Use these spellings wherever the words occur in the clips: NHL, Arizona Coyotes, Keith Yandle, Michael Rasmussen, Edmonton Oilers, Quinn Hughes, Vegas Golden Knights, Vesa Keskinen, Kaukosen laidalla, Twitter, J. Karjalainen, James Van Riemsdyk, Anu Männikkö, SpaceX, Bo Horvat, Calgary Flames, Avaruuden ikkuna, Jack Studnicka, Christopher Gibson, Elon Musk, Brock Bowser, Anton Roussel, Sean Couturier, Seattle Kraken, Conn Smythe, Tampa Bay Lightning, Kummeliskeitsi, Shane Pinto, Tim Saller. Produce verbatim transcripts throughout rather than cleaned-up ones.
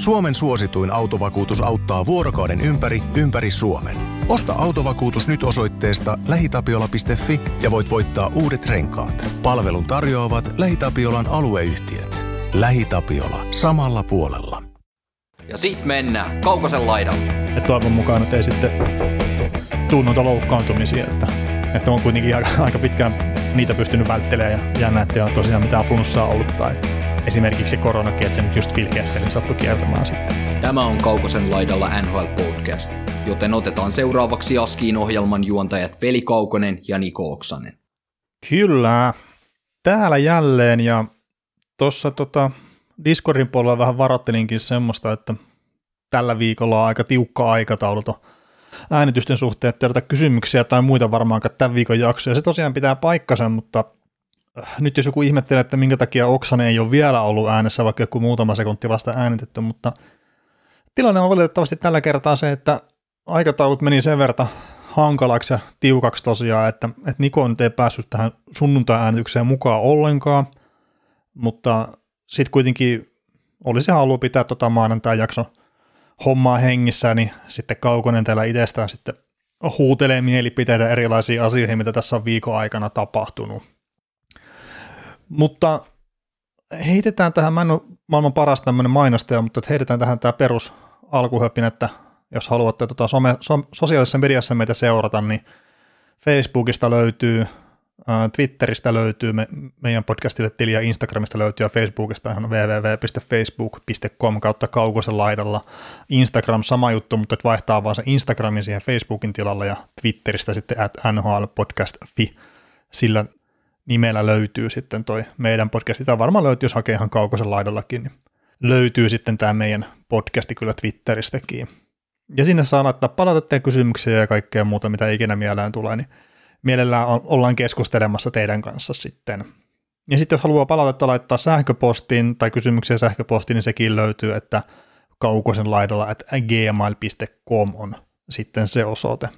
Suomen suosituin autovakuutus auttaa vuorokauden ympäri, ympäri Suomen. Osta autovakuutus nyt osoitteesta lähi tapiola piste fi ja voit voittaa uudet renkaat. Palvelun tarjoavat LähiTapiolan alueyhtiöt. LähiTapiola samalla puolella. Ja sit mennään Kaukosen laidalle. Ja toivon mukaan, että ei sitten tule noita loukkaantumisia, että, että on kuitenkin aika, aika pitkään niitä pystynyt välttelemään ja jännä, että on tosiaan mitään flunssaa ollut tai esimerkiksi koronakin, että se nyt just Phil Kesselin sattui kiertämään sitten. Tämä on Kaukosen laidalla N H L-podcast, joten otetaan seuraavaksi Askiin ohjelman juontajat Veli Kaukonen ja Niko Oksanen. Kyllä, täällä jälleen ja tuossa tota Discordin puolella vähän varattelinkin semmoista, että tällä viikolla on aika tiukka aikatauluta äänitysten suhteen, että tehdään kysymyksiä tai muita varmaankaan tämän viikon jaksoja. Se tosiaan pitää paikkansa, mutta nyt jos joku ihmettelee, että minkä takia Oksanen ei ole vielä ollut äänessä, vaikka joku muutama sekunti vasta äänitetty, mutta tilanne on valitettavasti tällä kertaa se, että aikataulut meni sen verran hankalaksi ja tiukaksi tosiaan, että, että Niko nyt ei päässyt tähän sunnuntai-äänitykseen mukaan ollenkaan, mutta sitten kuitenkin olisi halua pitää tota maanantai-jakson hommaa hengissä, niin sitten Kaukonen täällä itsestään sitten huutelee mielipiteitä erilaisiin asioihin, mitä tässä on viikon aikana tapahtunut. Mutta heitetään tähän, mä en ole maailman paras tämmöinen mainostaja, mutta heitetään tähän tämä perus alkuhöpin, että jos haluatte tota some, so, sosiaalisessa mediassa meitä seurata, niin Facebookista löytyy, Twitteristä löytyy me, meidän podcastille tiliä, Instagramista löytyy ja Facebookista ihan www piste facebook piste com kautta Kaukosen laidalla. Instagram sama juttu, mutta vaihtaa vaan se Instagramin siihen Facebookin tilalle ja Twitteristä sitten at N H L podcast piste fi. Sillä nimellä löytyy sitten toi meidän podcasti. Tämä varmaan löytyy, jos hakee ihan Kaukosen laidallakin, niin löytyy sitten tämä meidän podcasti kyllä Twitteristäkin. Ja sinne saa laittaa palautetta ja kysymyksiä ja kaikkea muuta, mitä ikinä mieleen tulee, niin mielellään ollaan keskustelemassa teidän kanssa sitten. Ja sitten jos haluaa palautetta laittaa sähköpostiin tai kysymyksiä sähköpostiin, niin sekin löytyy, että kaukosen laidalla at gmail piste com on sitten se osoite.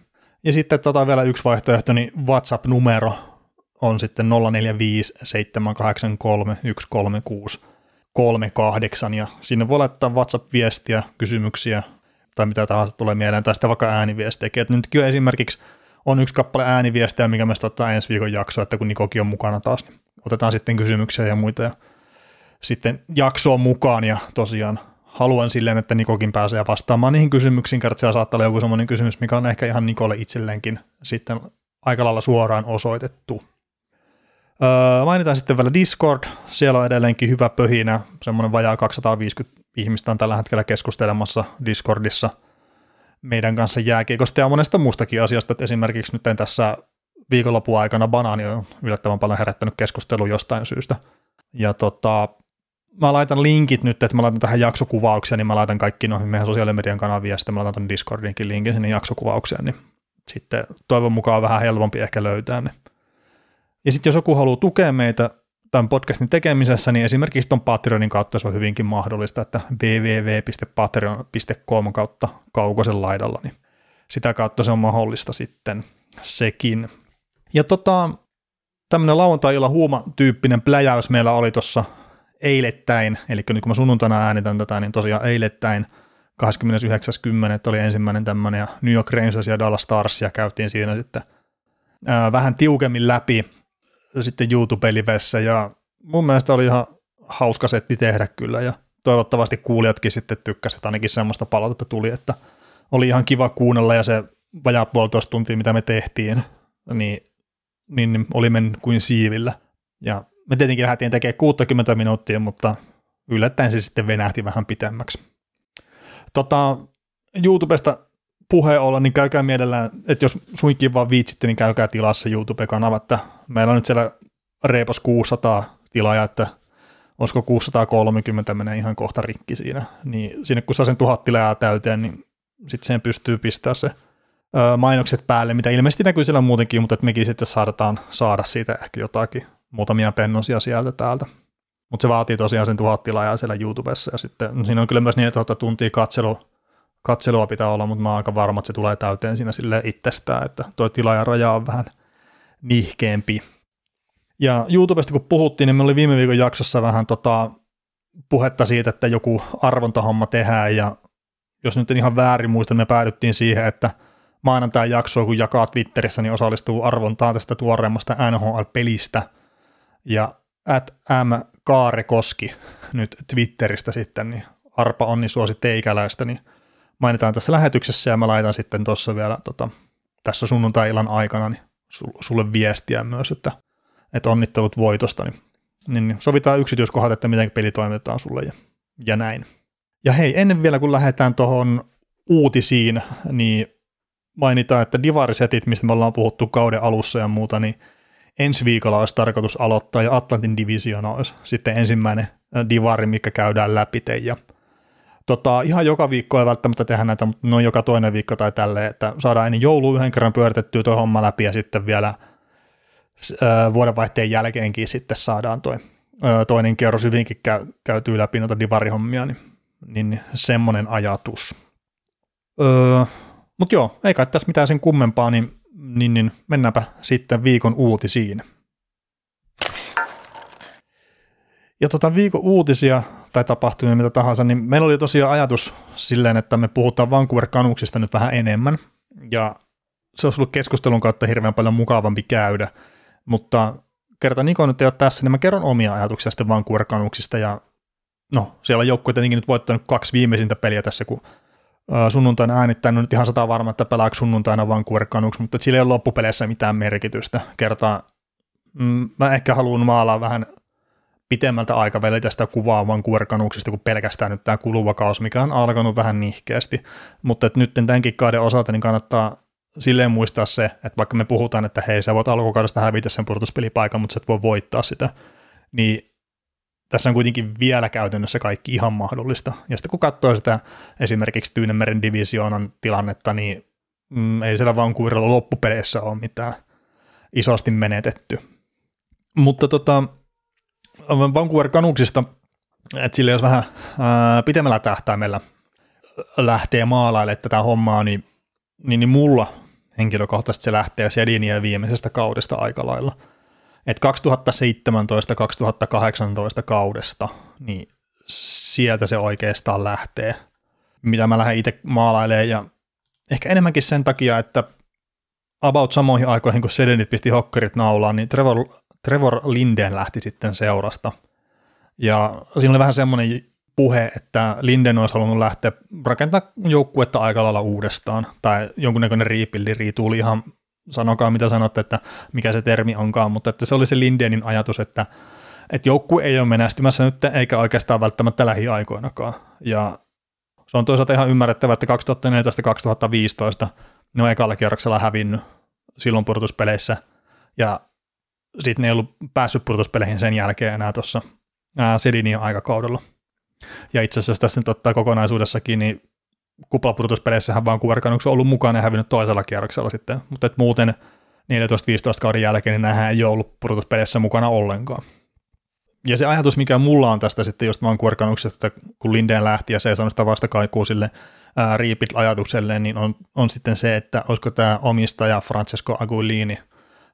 Ja sitten tota vielä yksi vaihtoehto, niin WhatsApp-numero on sitten nolla neljä viisi seitsemän kahdeksan kolme yksi kolme kuusi kolme kahdeksan, ja sinne voi laittaa WhatsApp-viestiä, kysymyksiä tai mitä tahansa tulee mieleen, tai sitten vaikka ääniviestejäkin. Nyt kyllä esimerkiksi on yksi kappale ääniviestejä, mikä me ottaa ensi viikon jaksoa, että kun Nikokin on mukana taas, niin otetaan sitten kysymyksiä ja muita ja sitten jaksoon mukaan, ja tosiaan haluan silleen, että Nikokin pääsee vastaamaan niihin kysymyksiin, kertaa siellä saattaa olla joku sellainen kysymys, mikä on ehkä ihan Nikolle itselleenkin sitten aika lailla suoraan osoitettu. Öö, mainitaan sitten vielä Discord, siellä on edelleenkin hyvä pöhinä, semmoinen vajaa kaksisataaviisikymmentä ihmistä on tällä hetkellä keskustelemassa Discordissa meidän kanssa jääkiekosta ja monesta muustakin asiasta, että esimerkiksi nyt tässä viikonlopun aikana banaani on yllättävän paljon herättänyt keskustelua jostain syystä. Ja tota, mä laitan linkit nyt, että mä laitan tähän jaksokuvaukseen, niin mä laitan kaikki noihin meidän sosiaalimedian kanaviin ja sitten mä laitan ton Discordinkin linkin sinne jaksokuvaukseen, niin sitten toivon mukaan vähän helpompi ehkä löytää ne. Niin. Ja sitten jos joku haluaa tukea meitä tämän podcastin tekemisessä, niin esimerkiksi tuon Patreonin kautta se on hyvinkin mahdollista, että www piste patreon piste com kautta Kaukosen laidalla, niin sitä kautta se on mahdollista sitten sekin. Ja tota, tämmöinen lauantai-illa huuma-tyyppinen pläjäys meillä oli tuossa eilettäin, eli kun mä sunnuntaina äänitän tätä, niin tosiaan eilettäin kahdeskymmenesyhdeksäs kymmenettä oli ensimmäinen tämmöinen, ja New York Rangers ja Dallas Stars, ja käytiin siinä sitten ää, vähän tiukemmin läpi, sitten YouTube-livessä, ja mun mielestä oli ihan hauska setti tehdä kyllä, ja toivottavasti kuulijatkin sitten tykkäsivät, ainakin semmoista palautetta tuli, että oli ihan kiva kuunnella, ja se vajaa puolitoista tuntia, mitä me tehtiin, niin, niin oli mennyt kuin siivillä, ja me tietenkin lähdettiin tekemään kuusikymmentä minuuttia, mutta yllättäen se sitten venähti vähän pitemmäksi. Tota, YouTubesta puheen olla, niin käykää mielellään, että jos suinkin vaan viitsitte, niin käykää tilassa YouTube-kanava, että meillä on nyt siellä reipas kuusisataa tilaajaa, että olisiko kuusisataakolmekymmentä menee ihan kohta rikki siinä, niin sinne kun saa sen tuhat tilaajaa täyteen, niin sitten sen pystyy pistämään se ö, mainokset päälle, mitä ilmeisesti näkyy siellä muutenkin, mutta että mekin sitten saadaan saada siitä ehkä jotakin muutamia pennosia sieltä täältä, mutta se vaatii tosiaan sen tuhat tilaajaa siellä YouTubessa, ja sitten no siinä on kyllä myös neljätuhatta tuntia katselua, Katselua pitää olla, mutta mä oon aika varma, että se tulee täyteen siinä silleen itsestään, että tuo tilaajan raja on vähän nihkeämpi. Ja YouTubesta kun puhuttiin, niin me oli viime viikon jaksossa vähän tota, puhetta siitä, että joku arvontahomma tehdään, ja jos nyt en ihan väärin muista, niin me päädyttiin siihen, että maanantain jaksoa, kun jakaa Twitterissä, niin osallistuu arvontaan tästä tuoreemmasta N H L-pelistä, ja at M. Kaarekoski nyt Twitteristä sitten, niin arpa onni suosi teikäläistä, niin mainitaan tässä lähetyksessä, ja mä laitan sitten tuossa vielä tota, tässä sunnuntai-illan aikana niin sulle viestiä myös, että, että onnittelut voitosta, niin, niin sovitaan yksityiskohdat, että miten peli toimitetaan sulle ja, ja näin. Ja hei, ennen vielä kun lähdetään tuohon uutisiin, niin mainitaan, että divarisetit, mistä me ollaan puhuttu kauden alussa ja muuta, niin ensi viikolla olisi tarkoitus aloittaa, ja Atlantin divisiona olisi sitten ensimmäinen divari, mikä käydään läpi. Ja tota, ihan joka viikko ei välttämättä tehdä näitä, mutta noin joka toinen viikko tai tälleen, että saadaan ennen joulua yhden kerran pyöritettyä tuo homma läpi, ja sitten vielä ää, vuodenvaihteen jälkeenkin sitten saadaan toi ää, toinen kierros hyvinkin käy, käytyy läpi noita divarihommia, niin, niin semmoinen ajatus. Öö, mutta joo, ei kai tässä mitään sen kummempaa, niin, niin, niin mennäänpä sitten viikon uutisiin. Ja tota viikon uutisia tai tapahtumia mitä tahansa, niin meillä oli tosiaan ajatus silleen, että me puhutaan Vancouver Canucksista nyt vähän enemmän, ja se olisi ollut keskustelun kautta hirveän paljon mukavampi käydä, mutta kerta Niko nyt ei ole tässä, niin mä kerron omia ajatuksia sitten Vancouver Canucksista, ja no siellä joukkue tietenkin nyt voittanut kaksi viimeisintä peliä tässä, kun sunnuntaina äänittäin, no nyt ihan sata varma, että pelaako sunnuntaina Vancouver Canucks, mutta sillä ei ole loppupeleissä mitään merkitystä, kertaa mm, mä ehkä haluan maalaa vähän pitemmältä aikavälillä tästä kuvaa Vancouver Canucksista, kun pelkästään nyt tämä kuluva kausi, mikä on alkanut vähän nihkeästi. Mutta nyt tämänkin kauden osalta niin kannattaa silleen muistaa se, että vaikka me puhutaan, että hei, sä voit alkukaudesta hävitä sen pudotuspelipaikan, mutta sä et voi voittaa sitä, niin tässä on kuitenkin vielä käytännössä kaikki ihan mahdollista. Ja sitten kun katsoo sitä esimerkiksi Tyynemeren divisioonan tilannetta, niin mm, ei siellä Vancouverilla loppupeleissä ole mitään isosti menetetty. Mutta tota... Vancouver Canucksista, että sille jos vähän ää, pitemmällä tähtäimellä lähtee maalailemaan tätä hommaa, niin, niin, niin mulla henkilökohtaisesti se lähtee Sedinien viimeisestä kaudesta aika lailla. Että kaksituhattaseitsemäntoista kaksituhattakahdeksantoista kaudesta, niin sieltä se oikeastaan lähtee, mitä mä lähden itse maalailemaan, ja ehkä enemmänkin sen takia, että about samoihin aikoihin, kun Sedinit pisti hokkerit naulaan, niin Trevor Trevor Linden lähti sitten seurasta, ja siinä oli vähän semmoinen puhe, että Linden olisi halunnut lähteä rakentamaan joukkuetta aika lailla uudestaan, tai jonkunnäköinen riipildi riituli ihan, sanokaa mitä sanotte, että mikä se termi onkaan, mutta että se oli se Lindenin ajatus, että, että joukkue ei ole menestymässä nyt, eikä oikeastaan välttämättä lähiaikoinakaan, ja se on toisaalta ihan ymmärrettävä, että kaksituhattaneljätoista kaksituhattaviisitoista ne on ekalla kierroksella hävinnyt silloin pudotuspeleissä, ja sitten ne ei ollut päässyt pudotuspeleihin sen jälkeen enää tuossa Sedinin aikakaudella. Ja itse asiassa tässä nyt ottaa kokonaisuudessakin, niin kuplapudotuspeleissähän Vancouver Canucks on ollut mukana ja hävinnyt toisella kierroksella sitten, mutta et muuten neljätoista viisitoista kauden jälkeen niin nämähän ei ole ollut pudotuspeleissä mukana ollenkaan. Ja se ajatus, mikä mulla on tästä sitten just Vancouver Canucksista, että kun Lindén lähti ja se ei saanut sitä vastakaikua sille Reapit-ajatukselle, niin on, on sitten se, että olisiko tämä omistaja Francesco Aquilini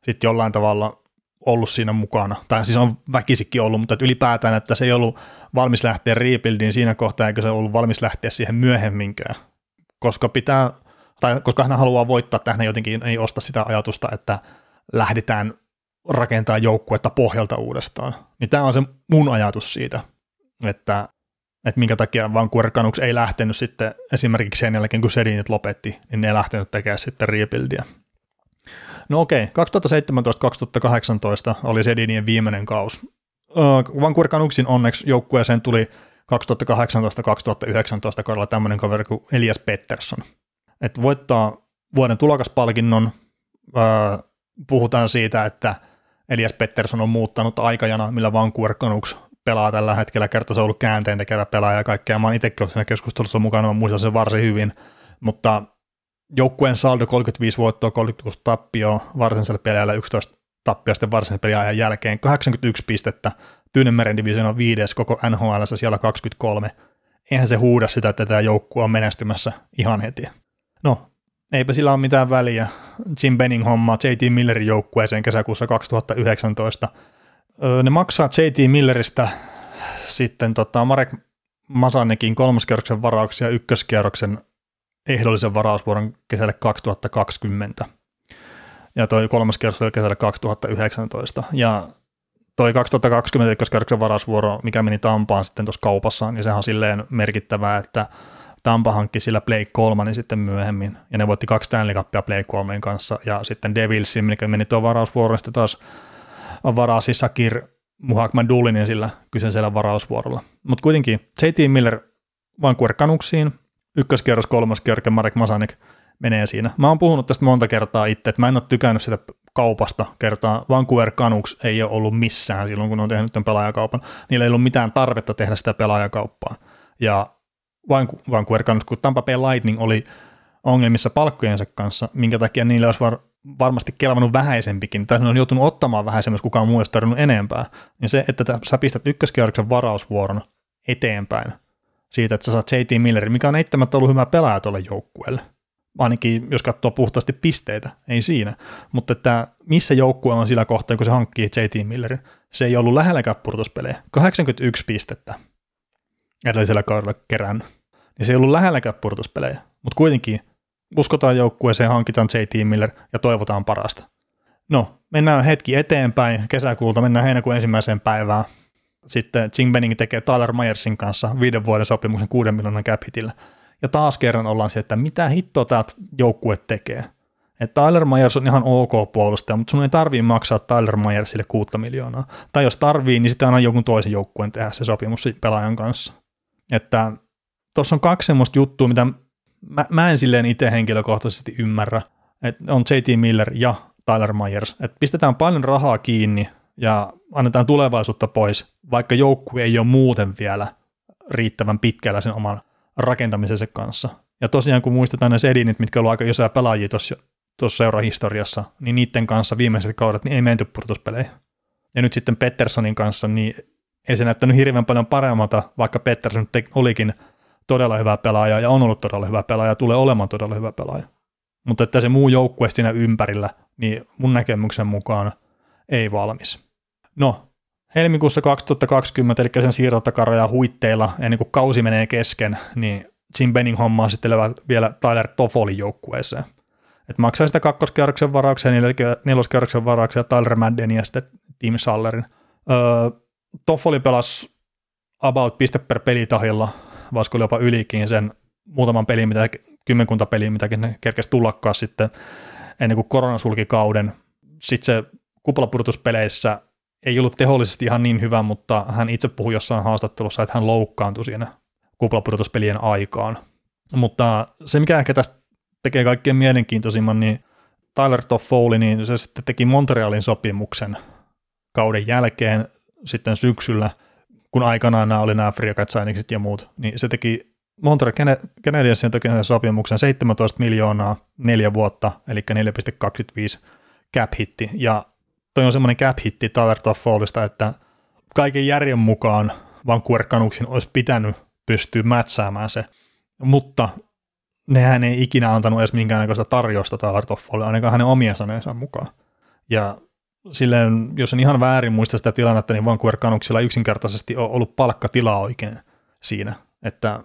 sitten jollain tavalla ollut siinä mukana, tai siis on väkisikin ollut, mutta et ylipäätään, että se ei ollut valmis lähteä rebuildiin siinä kohtaa, eikä se ollut valmis lähteä siihen myöhemminkään, koska pitää, tai koska hän haluaa voittaa, että hän jotenkin ei osta sitä ajatusta, että lähdetään rakentamaan joukkuetta pohjalta uudestaan. Niin tämä on se mun ajatus siitä, että, että minkä takia Vancouver Canucks ei lähtenyt sitten esimerkiksi sen jälkeen, kun Sedinit lopetti, niin ne ei lähtenyt tekemään sitten rebuildia. No okei, kaksituhattaseitsemäntoista kaksituhattakahdeksantoista oli Sedinien viimeinen kausi. Vancouver Canucksin onneksi joukkueeseen tuli kaksituhattakahdeksantoista kaksituhattayhdeksäntoista kaudella tämmöinen kaveri kuin Elias Pettersson. Et voittaa vuoden tulokaspalkinnon, puhutaan siitä, että Elias Pettersson on muuttanut aikajana, millä Vancouver Canucks pelaa tällä hetkellä, kerta se on ollut käänteentekevä pelaaja ja kaikkea. Mä oon itsekin ollut siinä keskustelussa mukana, mä muistan sen varsin hyvin, mutta joukkueen saldo kolmekymmentäviisi voittoa, kolmekymmentäkuusi tappioa, varsinaisella peliajalla yksitoista tappioa sitten varsinaisen peliajan jälkeen, kahdeksankymmentäyksi pistettä, Tyynemeren divisioona viides, koko N H L:ssä siellä kaksikymmentäkolme. Eihän se huuda sitä, että tämä joukkue on menestymässä ihan heti. No, eipä sillä ole mitään väliä. Jim Benning hommaa J T. Millerin joukkueeseen kesäkuussa kaksituhattayhdeksäntoista. Ne maksaa J T. Milleristä Sitten tota, Marek Masanekin kolmoskierroksen varauksia ykköskierroksen ehdollisen varausvuoron kesälle kaksituhattakaksikymmentä. Ja toi kolmas kierros oli kesällä kaksituhattayhdeksäntoista. Ja toi kaksituhattakaksikymmentä ykköskierroksen varausvuoro, mikä meni Tampaan sitten tuossa kaupassa, niin sehän on silleen merkittävää, että Tampa hankki sillä Blake Coleman sitten myöhemmin, ja ne voitti kaksi Stanley Cupia Blake Colemanin kanssa, ja sitten Devilsin, mikä meni tuon varausvuoron, sitten taas varasi Sakir Muhakmadulinin sillä kyseisellä varausvuorolla. Mutta kuitenkin J T. Miller Vancouver Canucksiin, ykköskierros, kolmoskierros ja Marek Masanek menee siinä. Mä oon puhunut tästä monta kertaa itse, että mä en ole tykännyt sitä kaupasta kertaa. Vancouver Canucks ei ole ollut missään silloin, kun on tehnyt tämän pelaajakaupan. Niillä ei ollut mitään tarvetta tehdä sitä pelaajakauppaa. Ja Vancouver Canucks, kun Tampa Bay Lightning oli ongelmissa palkkojensa kanssa, minkä takia niillä olisi var- varmasti kelvannut vähäisempikin, tai ne on joutunut ottamaan vähäisemmäksi, kukaan muu ei tarvinnut enempää, niin se, että sä pistät ykköskierroksen varausvuoron eteenpäin siitä, että sä saat J T. Millerin, mikä on eittämättä ollut hyvä pelaaja tuolle joukkueelle. Ainakin jos katsoo puhtaasti pisteitä, ei siinä. Mutta että missä joukkue on sillä kohtaa, kun se hankkii J T. Millerin? Se ei ollut lähelläkään pudotuspelejä. kahdeksankymmentäyksi pistettä edellisellä kaudella kerännyt. Niin se ei ollut lähelläkään pudotuspelejä. Mutta kuitenkin uskotaan joukkueeseen, hankitaan J T. Miller ja toivotaan parasta. No, mennään hetki eteenpäin kesäkuulta, mennään heinäkuun ensimmäiseen päivään. Sitten Jim Benning tekee Tyler Myersin kanssa viiden vuoden sopimuksen kuuden miljoonan cap hitillä. Ja taas kerran ollaan se, että mitä hittoa tämä joukkue tekee. Että Tyler Myers on ihan ok puolustaja, mutta sun ei tarvii maksaa Tyler Myersille kuutta miljoonaa. Tai jos tarvii, niin sitä aina jonkun toisen joukkueen tehdä se sopimus pelaajan kanssa. Että tuossa on kaksi semmoista juttua, mitä mä, mä en silleen itse henkilökohtaisesti ymmärrä. Että on J T. Miller ja Tyler Myers. Että pistetään paljon rahaa kiinni ja annetaan tulevaisuutta pois, vaikka joukkue ei ole muuten vielä riittävän pitkällä sen oman rakentamisensa kanssa. Ja tosiaan kun muistetaan ne sedinit, mitkä ovat aika isoja pelaajia tuossa seurahistoriassa, niin niiden kanssa viimeiset kaudet niin ei menty pudotuspeleihin. Ja nyt sitten Petterssonin kanssa, niin ei se näyttänyt hirveän paljon paremmalta, vaikka Pettersson olikin todella hyvä pelaaja ja on ollut todella hyvä pelaaja ja tulee olemaan todella hyvä pelaaja. Mutta että se muu joukkue siinä ympärillä, niin mun näkemyksen mukaan ei valmis. No, helmikuussa kaksituhattakaksikymmentä, eli sen siirtotakaraja huitteilla, ennen kuin kausi menee kesken, niin Jim Benning hommaa sitten vielä Tyler Toffolin joukkueeseen. Et maksaa sitä kakkoskierroksen varauksia, neloskierroksen varauksia, Tyler Maddenin ja sitten Tim Sallerin. Öö, Toffoli pelasi about piste per pelitahilla, vaikka jopa ylikin sen muutaman pelin, mitä, kymmenkunta peliä, mitäkin ne kerkesi tullakkaan sitten, ennen kuin korona sulki kauden. Sitten se kuplapudotuspeleissä ei ollut tehollisesti ihan niin hyvä, mutta hän itse puhui jossain haastattelussa, että hän loukkaantui siinä kuplapudotuspelien aikaan. Mutta se, mikä ehkä tästä tekee kaikkein mielenkiintoisimman, niin Tyler Toffoli, niin se sitten teki Montrealin sopimuksen kauden jälkeen sitten syksyllä, kun aikanaan nämä oli nämä free agent signingsit ja muut, niin se teki Montreal Canadiensin teki sopimuksen seitsemäntoista miljoonaa neljä vuotta, eli neljä pilkku kaksikymmentäviisi cap-hitti, ja toi on semmoinen cap-hitti Tyler Toffolista, että kaiken järjen mukaan Vancouver Canucksin olisi pitänyt pystyä mätsäämään se, mutta nehän ei ikinä antanut edes minkäännäköistä tarjosta Tyler Toffolille, ainakaan hänen omien saneensa mukaan. Ja silleen, jos en ihan väärin muista sitä tilannetta, niin Vancouver Canucksilla yksinkertaisesti on ollut palkkatilaa oikein siinä, että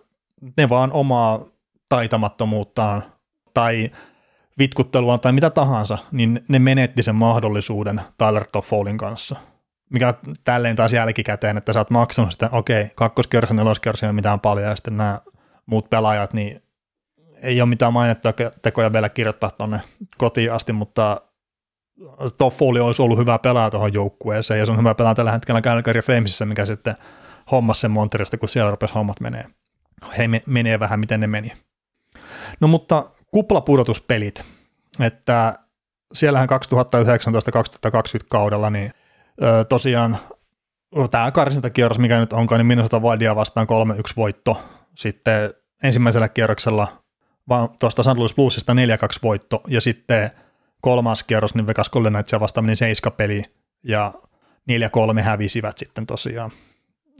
ne vaan omaa taitamattomuuttaan tai vitkuttelua tai mitä tahansa, niin ne menetti sen mahdollisuuden Tyler Toffolin kanssa. Mikä tälleen taas jälkikäteen, että sä oot maksanut sitä, okei, kakkoskierroksen, neloskierroksen ei ole mitään paljon, ja sitten nämä muut pelaajat, niin ei ole mitään mainintatekoja vielä kirjoittaa tuonne kotiin asti, mutta Toffoli olisi ollut hyvä pelaaja tuohon joukkueeseen, ja se on hyvä pelaaja tällä hetkellä Calgary Flamesissa, mikä sitten hommasi sen Montrealista, kun siellä rupesi hommat menee. He menee vähän, miten ne meni. No mutta kuplapudotuspelit, että siellähän kaksituhattayhdeksäntoista kaksituhattakaksikymmentä kaudella, niin ö, tosiaan tämä karsintakierros, mikä nyt onkaan, niin Minnesota Wildia vastaan kolme yksi voitto, sitten ensimmäisellä kierroksella vaan tuosta Saint Louis Bluesista neljä kaksi voitto, ja sitten kolmas kierros, niin Vegas Golden Knightsia vastaan meni seiska peli, ja neljä kolme hävisivät sitten tosiaan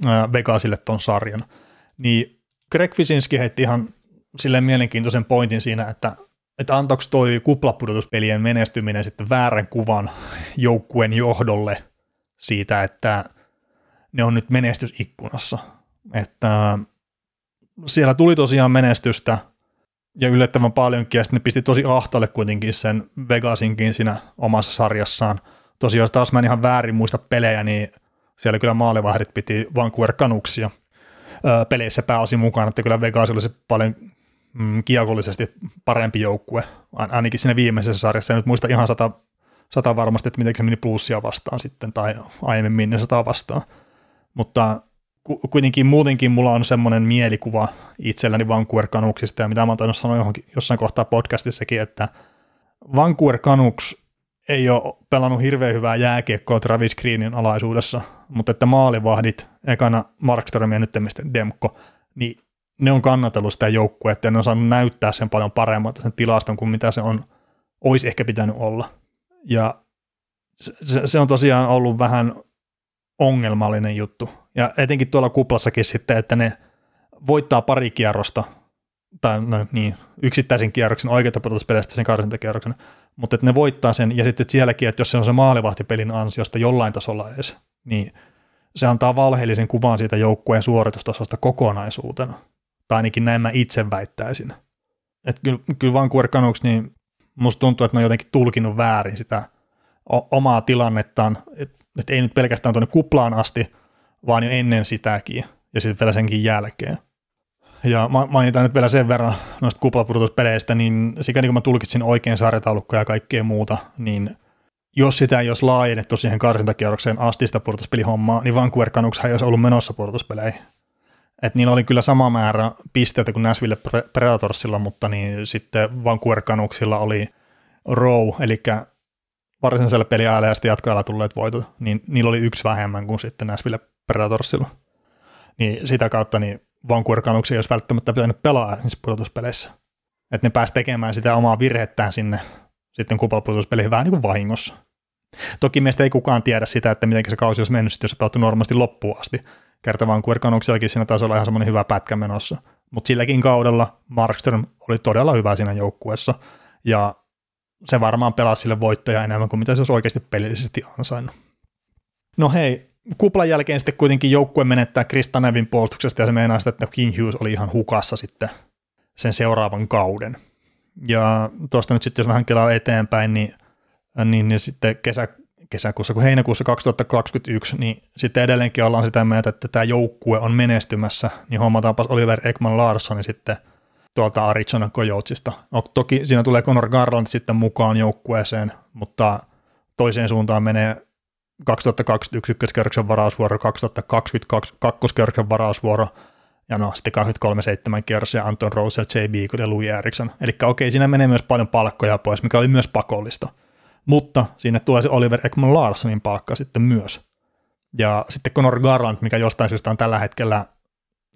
ö, Vegasille ton sarjan, niin Greg Wyszynski heitti ihan silleen mielenkiintoisen pointin siinä, että, että antoiko toi kuplapudotuspelien menestyminen sitten väärän kuvan joukkueen johdolle siitä, että ne on nyt menestysikkunassa. Että siellä tuli tosiaan menestystä ja yllättävän paljonkin, ja sitten ne pisti tosi ahtaalle kuitenkin sen Vegasinkin siinä omassa sarjassaan. Tosiaan, jos taas mä en ihan väärin muista pelejä, niin siellä kyllä maalivahdit piti Vancouver Canucksia peleissä pääosin mukaan, että kyllä Vegas oli se paljon mm, kiekollisesti parempi joukkue, ainakin siinä viimeisessä sarjassa. En nyt muista ihan sata, sata varmasti, että miten se meni plussia vastaan sitten, tai aiemmin minne sataa vastaan. Mutta kuitenkin muutenkin mulla on semmoinen mielikuva itselläni Vancouver Canucksista, ja mitä mä oon tainnut sanoa johonkin, jossain kohtaa podcastissakin, että Vancouver Canucks ei ole pelannut hirveän hyvää jääkiekkoa Travis Greenin alaisuudessa, mutta että maalivahdit, ekana Markström ja nyt Demko, niin ne on kannatellut sitä joukkuetta, ja ne on saanut näyttää sen paljon paremmalta sen tilaston kuin mitä se on, olisi ehkä pitänyt olla. Ja se, se on tosiaan ollut vähän ongelmallinen juttu. Ja etenkin tuolla kuplassakin sitten, että ne voittaa pari kierrosta, tai no niin, yksittäisen kierroksen, oikeita pudotuspeleistä sen karsintakierroksen, mutta että ne voittaa sen, ja sitten sielläkin, että jos se on se maalivahtipelin ansiosta jollain tasolla edes, niin se antaa valheellisen kuvan siitä joukkueen suoritustasosta kokonaisuutena, tai ainakin näin mä itse väittäisin. Että kyllä, kyllä Vancouver Canucks, niin musta tuntuu, että ne on jotenkin tulkinut väärin sitä omaa tilannettaan, että et ei nyt pelkästään tuonne kuplaan asti, vaan jo ennen sitäkin, ja sitten vielä senkin jälkeen. Ja mainitaan nyt vielä sen verran noista kuplapudotuspeleistä, niin sikäli kun mä tulkitsin oikein sarjataulukkoja ja kaikkea muuta, niin jos sitä ei olisi laajennettu siihen karsintakierrokseen asti sitä pudotuspelihommaa, niin Vancouver Canuckshan ei olisi ollut menossa pudotuspeleihin. Et niillä oli kyllä sama määrä pisteitä kuin Nashville Predatorsilla, mutta niin sitten Vancouver Canucksilla oli row, eli varsinaisella peliajalla ja sitten jatkoajalla tulleet voitot, niin niillä oli yksi vähemmän kuin sitten Nashville Predatorsilla. Niin sitä kautta niin Vancouver Canucks ei olisi välttämättä pitänyt pelaa niissä pudotuspeleissä. Että ne pääsi tekemään sitä omaa virhettään sinne sitten kupla-pudotuspeleihin vähän niin kuin vahingossa. Toki meistä ei kukaan tiedä sitä, että miten se kausi olisi mennyt, jos se pelattu normaalisti loppuun asti. Kerta Vancouver Canucksillakin siinä taisi olla ihan semmoinen hyvä pätkä menossa. Mutta silläkin kaudella Markström oli todella hyvä siinä joukkueessa. Ja se varmaan pelasi sille voittoja enemmän kuin mitä se olisi oikeasti pelillisesti ansainnut. No hei. Kuplan jälkeen sitten kuitenkin joukkue menettää Kristanevin puolustuksesta, ja se meinaa sitä, että Quinn Hughes oli ihan hukassa sitten sen seuraavan kauden. Ja tuosta nyt sitten, jos vähän kelaa eteenpäin, niin, niin, niin sitten kesä, kesäkuussa, kun heinäkuussa kaksituhattakaksikymmentäyksi, niin sitten edelleenkin ollaan sitä mieltä, että tämä joukkue on menestymässä, niin hommataanpas Oliver Ekman-Larssonin sitten tuolta Arizona Coyotesista. No, toki siinä tulee Connor Garland sitten mukaan joukkueeseen, mutta toiseen suuntaan menee kaksituhattakaksikymmentäyksi ykköskerroksen varausvuoro, kaksituhattakaksikymmentäkaksi kakkoskerroksen varausvuoro, ja no sitten kaksikymmentäkolme seitsemän kierros ja Anton Roussel, J. Beagle ja Louis Eriksson. Eli okei, siinä menee myös paljon palkkoja pois, mikä oli myös pakollista. Mutta sinne tulee se Oliver Ekman-Larssonin palkka sitten myös. Ja sitten Connor Garland, mikä jostain syystä on tällä hetkellä,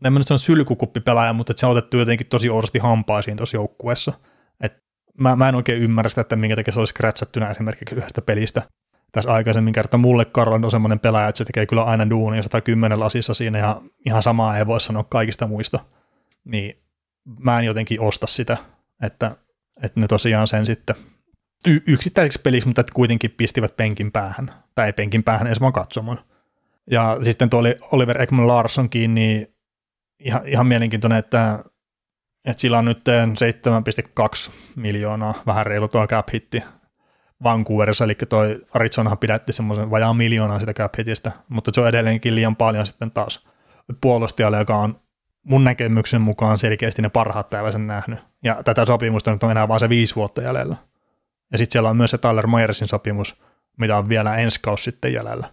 en mä nyt sanon sylkukuppipelaaja, mutta se on otettu jotenkin tosi oudosti hampaisiin tuossa joukkueessa. Et mä, mä en oikein ymmärrä sitä, että minkä takia se olisi krätsättynä esimerkiksi yhdestä pelistä. Tässä aikaisemmin kertaa mulle Karlan on semmoinen pelaaja, että se tekee kyllä aina duunia sata kymmenen lasissa siinä, ja ihan samaa ei voi sanoa kaikista muista, niin mä en jotenkin osta sitä, että, että ne tosiaan sen sitten y- yksittäiseksi peliksi, mutta että kuitenkin pistivät penkin päähän, tai ei penkin päähän edes vaan katsomaan. Ja sitten tuo Oliver Ekman-Larssonkin, niin ihan, ihan mielenkiintoinen, että, että sillä on nyt seitsemän pilkku kaksi miljoonaa, vähän reilu tuo cap-hitti Vancouverissa, eli toi Arizonahan pidätti semmoisen vajaa miljoonaa sitä cap-hitistä, mutta se on edelleenkin liian paljon sitten taas puolustajalle, joka on mun näkemyksen mukaan selkeästi ne parhaat päiväisen nähnyt. Ja tätä sopimusta nyt on enää vaan se viisi vuotta jäljellä. Ja sitten siellä on myös se Tyler Myersin sopimus, mitä on vielä ensi kausi sitten jäljellä.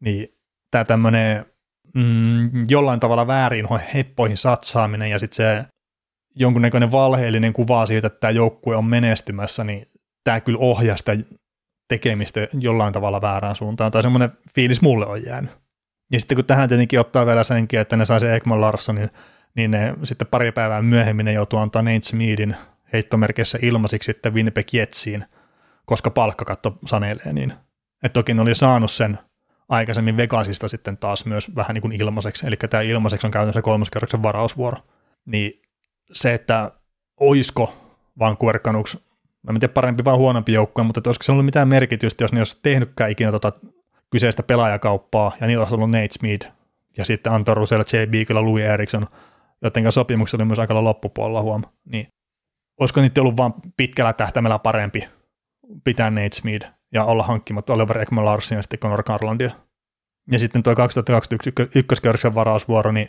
Niin tämä tämmöinen mm, jollain tavalla väärin heppoihin satsaaminen ja sitten se jonkunnäköinen valheellinen kuva siitä, että tämä joukkue on menestymässä, niin tämä kyllä ohjaa sitä tekemistä jollain tavalla väärään suuntaan, tai semmoinen fiilis mulle on jäänyt. Ja sitten kun tähän tietenkin ottaa vielä senkin, että ne sai sen Ekman-Larssonin, niin ne sitten pari päivää myöhemmin ne joutuu antaa Nate Schmidin heittomerkeissä ilmaisiksi sitten Winnipeg Jetsiin, koska palkkakatto sanelee niin. Että toki ne oli saanut sen aikaisemmin Vegasista sitten taas myös vähän niin kuin ilmaiseksi, eli tämä ilmaiseksi on käytännössä kolmoskerroksen varausvuoro. Niin se, että oisko Vancouver Canucks, mä en tiedä parempi vai huonompi joukkue, mutta olisiko se ollut mitään merkitystä, jos ne ei olisi tehnytkään ikinä tota kyseistä pelaajakauppaa, ja niillä olisi ollut Nate Schmidt ja sitten Anto Rusella, Jay Beagle, Louis Eriksson, jotenka sopimukset oli myös aikalla loppupuolella huom. Niin. Olisiko niitä ollut vaan pitkällä tähtäimellä parempi pitää Nate Schmidt ja olla hankkimatta Oliver Ekman-Larsson ja sitten Connor Garlandia. Ja sitten tuo kaksituhattakaksikymmentäyksi ykköskierroksen varausvuoro, niin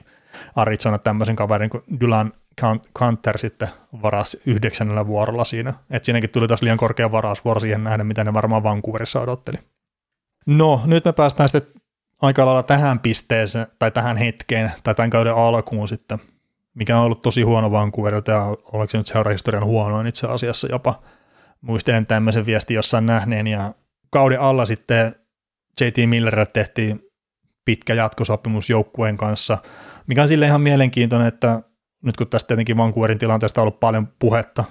Arizona tämmöisen kaverin kuin Dylan Kanter sitten varasi yhdeksännellä vuorolla siinä. Että siinäkin tuli taas liian korkea varausvuoro siihen nähden, mitä ne varmaan Vancouverissa odotteli. No, nyt me päästään sitten aika lailla tähän pisteeseen, tai tähän hetkeen, tai tämän kauden alkuun sitten, mikä on ollut tosi huono Vancouverilta, ja oliko se nyt seurahistorian huonoin itse asiassa jopa. Muistelen tämmöisen viestin jossain nähneen, ja kauden alla sitten J T. Millerille tehtiin pitkä jatkosopimus joukkueen kanssa, mikä on sille ihan mielenkiintoinen, että nyt kun tästä tietenkin Vancouverin tilanteesta on ollut paljon puhetta,